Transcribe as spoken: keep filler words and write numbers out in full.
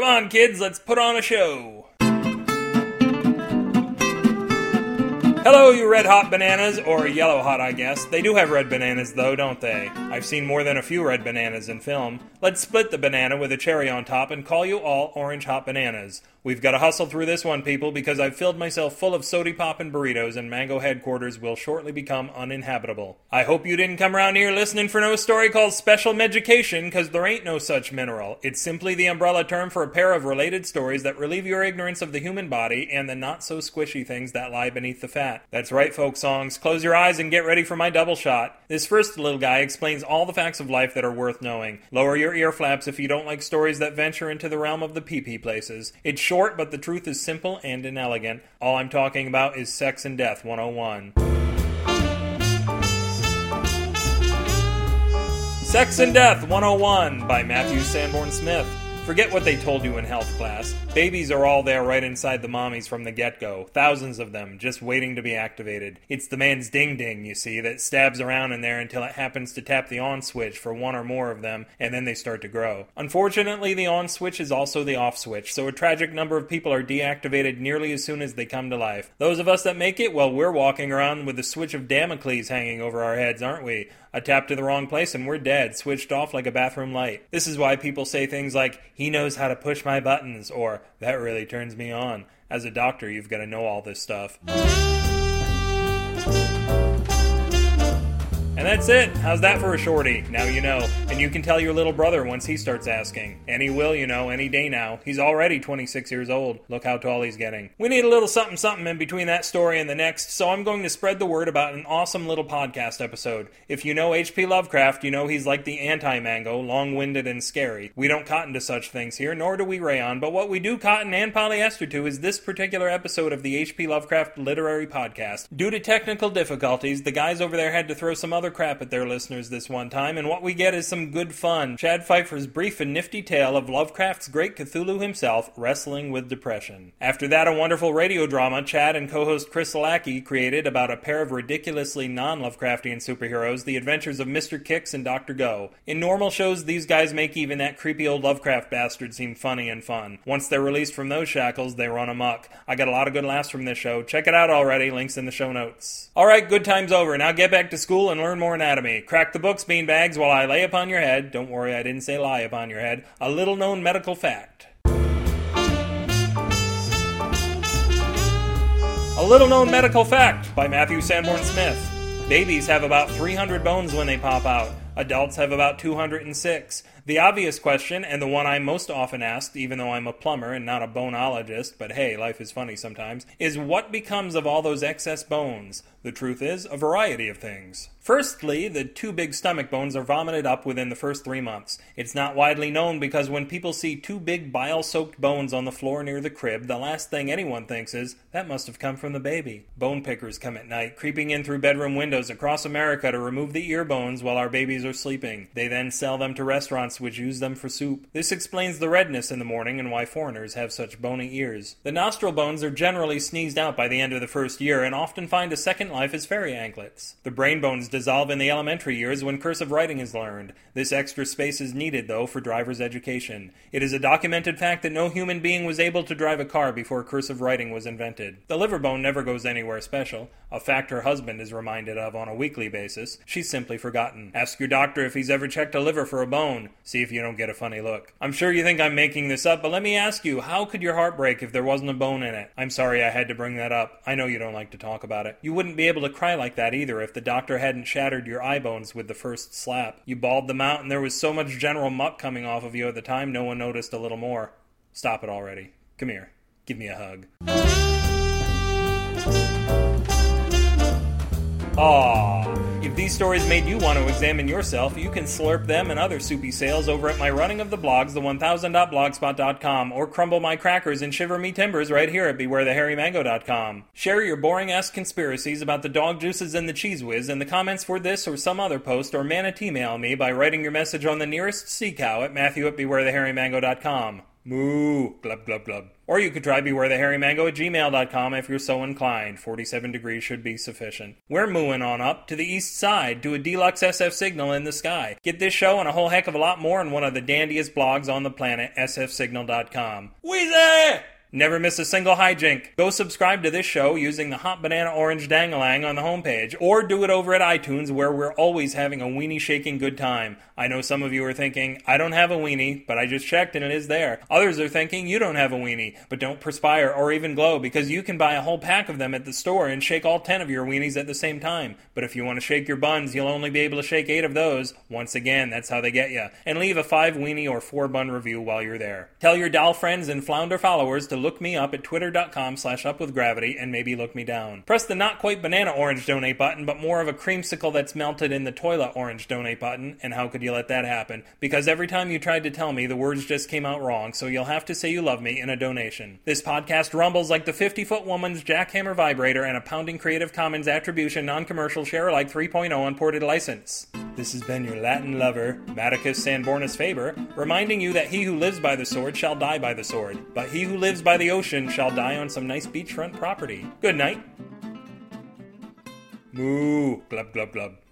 Come on, kids, let's put on a show. Hello, you red-hot bananas, or yellow-hot, I guess. They do have red bananas, though, don't they? I've seen more than a few red bananas in film. Let's split the banana with a cherry on top and call you all orange-hot bananas. We've got to hustle through this one, people, because I've filled myself full of sody pop and burritos, and Mango headquarters will shortly become uninhabitable. I hope you didn't come around here listening for no story called special medication, because there ain't no such mineral. It's simply the umbrella term for a pair of related stories that relieve your ignorance of the human body and the not-so-squishy things that lie beneath the fat. That's right, folk songs. Close your eyes and get ready for my double shot. This first little guy explains all the facts of life that are worth knowing. Lower your ear flaps if you don't like stories that venture into the realm of the pee-pee places. It's short, but the truth is simple and inelegant. All I'm talking about is Sex and Death one oh one. Sex and Death one oh one by Matthew Sanborn Smith. Forget what they told you in health class. Babies are all there right inside the mommies from the get-go. Thousands of them, just waiting to be activated. It's the man's ding-ding, you see, that stabs around in there until it happens to tap the on switch for one or more of them, and then they start to grow. Unfortunately, the on switch is also the off switch, so a tragic number of people are deactivated nearly as soon as they come to life. Those of us that make it, well, we're walking around with the switch of Damocles hanging over our heads, aren't we? A tap to the wrong place and we're dead, switched off like a bathroom light. This is why people say things like, "He knows how to push my buttons," or "That really turns me on." As a doctor, you've got to know all this stuff. And that's it. How's that for a shorty? Now you know. And you can tell your little brother once he starts asking. And he will, you know, any day now. He's already twenty-six years old. Look how tall he's getting. We need a little something-something in between that story and the next, so I'm going to spread the word about an awesome little podcast episode. If you know H P. Lovecraft, you know he's like the anti-Mango, long-winded and scary. We don't cotton to such things here, nor do we rayon, but what we do cotton and polyester to is this particular episode of the H P. Lovecraft Literary Podcast. Due to technical difficulties, the guys over there had to throw some other crap at their listeners this one time, and what we get is some good fun. Chad Pfeiffer's brief and nifty tale of Lovecraft's great Cthulhu himself wrestling with depression. After that, a wonderful radio drama Chad and co-host Chris Lackey created about a pair of ridiculously non-Lovecraftian superheroes, the adventures of Mister Kicks and Doctor Go. In normal shows, these guys make even that creepy old Lovecraft bastard seem funny and fun. Once they're released from those shackles, they run amok. I got a lot of good laughs from this show. Check it out already. Links in the show notes. Alright, good time's over. Now get back to school and learn more anatomy. Crack the books, beanbags, while I lay upon your head. Don't worry, I didn't say lie upon your head. A little known medical fact. A little known medical fact by Matthew Sanborn Smith. Babies have about three hundred bones when they pop out. Adults have about two hundred six. The obvious question, and the one I'm most often asked, even though I'm a plumber and not a bonologist, but hey, life is funny sometimes, is what becomes of all those excess bones? The truth is, a variety of things. Firstly, the two big stomach bones are vomited up within the first three months. It's not widely known because when people see two big bile-soaked bones on the floor near the crib, the last thing anyone thinks is, that must have come from the baby. Bone pickers come at night, creeping in through bedroom windows across America to remove the ear bones while our babies are sleeping. They then sell them to restaurants which use them for soup. This explains the redness in the morning and why foreigners have such bony ears. The nostril bones are generally sneezed out by the end of the first year and often find a second life as fairy anklets. The brain bones dissolve in the elementary years when cursive writing is learned. This extra space is needed, though, for driver's education. It is a documented fact that no human being was able to drive a car before cursive writing was invented. The liver bone never goes anywhere special, a fact her husband is reminded of on a weekly basis. She's simply forgotten. Ask your doctor if he's ever checked a liver for a bone. See if you don't get a funny look. I'm sure you think I'm making this up, but let me ask you, how could your heart break if there wasn't a bone in it? I'm sorry I had to bring that up. I know you don't like to talk about it. You wouldn't be able to cry like that either if the doctor hadn't shattered your eye bones with the first slap. You bawled them out and there was so much general muck coming off of you at the time no one noticed a little more. Stop it already. Come here. Give me a hug. Aww. If these stories made you want to examine yourself, you can slurp them and other soupy sales over at my running of the blogs, the one thousand dot blogspot dot com, or crumble my crackers and shiver me timbers right here at beware the hairy mango dot com. Share your boring-ass conspiracies about the dog juices and the cheese whiz in the comments for this or some other post, or manatee mail me by writing your message on the nearest sea cow at matthew at beware the hairy mango dot com. Moo. Glub, glub, glub. Or you could try beware the hairy mango at gmail dot com if you're so inclined. forty-seven degrees should be sufficient. We're mooing on up to the east side to a deluxe S F signal in the sky. Get this show and a whole heck of a lot more in one of the dandiest blogs on the planet, s f signal dot com. Weezy! Never miss a single hijink. Go subscribe to this show using the hot banana orange dangalang on the homepage, or do it over at iTunes, where we're always having a weenie shaking good time. I know some of you are thinking, I don't have a weenie, but I just checked and it is there. Others are thinking, you don't have a weenie, but don't perspire or even glow, because you can buy a whole pack of them at the store and shake all ten of your weenies at the same time. But if you want to shake your buns, you'll only be able to shake eight of those. Once again, that's how they get you. And leave a five weenie or four bun review while you're there. Tell your doll friends and flounder followers to look me up at twitter dot com slash up with gravity and maybe look me down. Press the not quite banana orange donate button, but more of a creamsicle that's melted in the toilet orange donate button. And how could you let that happen? Because every time you tried to tell me, the words just came out wrong, so you'll have to say you love me in a donation. This podcast rumbles like the fifty-foot woman's jackhammer vibrator and a pounding Creative Commons Attribution Non-Commercial Share Alike three point oh unported license. This has been your Latin lover, Maticus Sanbornus Faber, reminding you that he who lives by the sword shall die by the sword, but he who lives by by the ocean shall die on some nice beachfront property. Good night. Moo. Glub, glub, glub.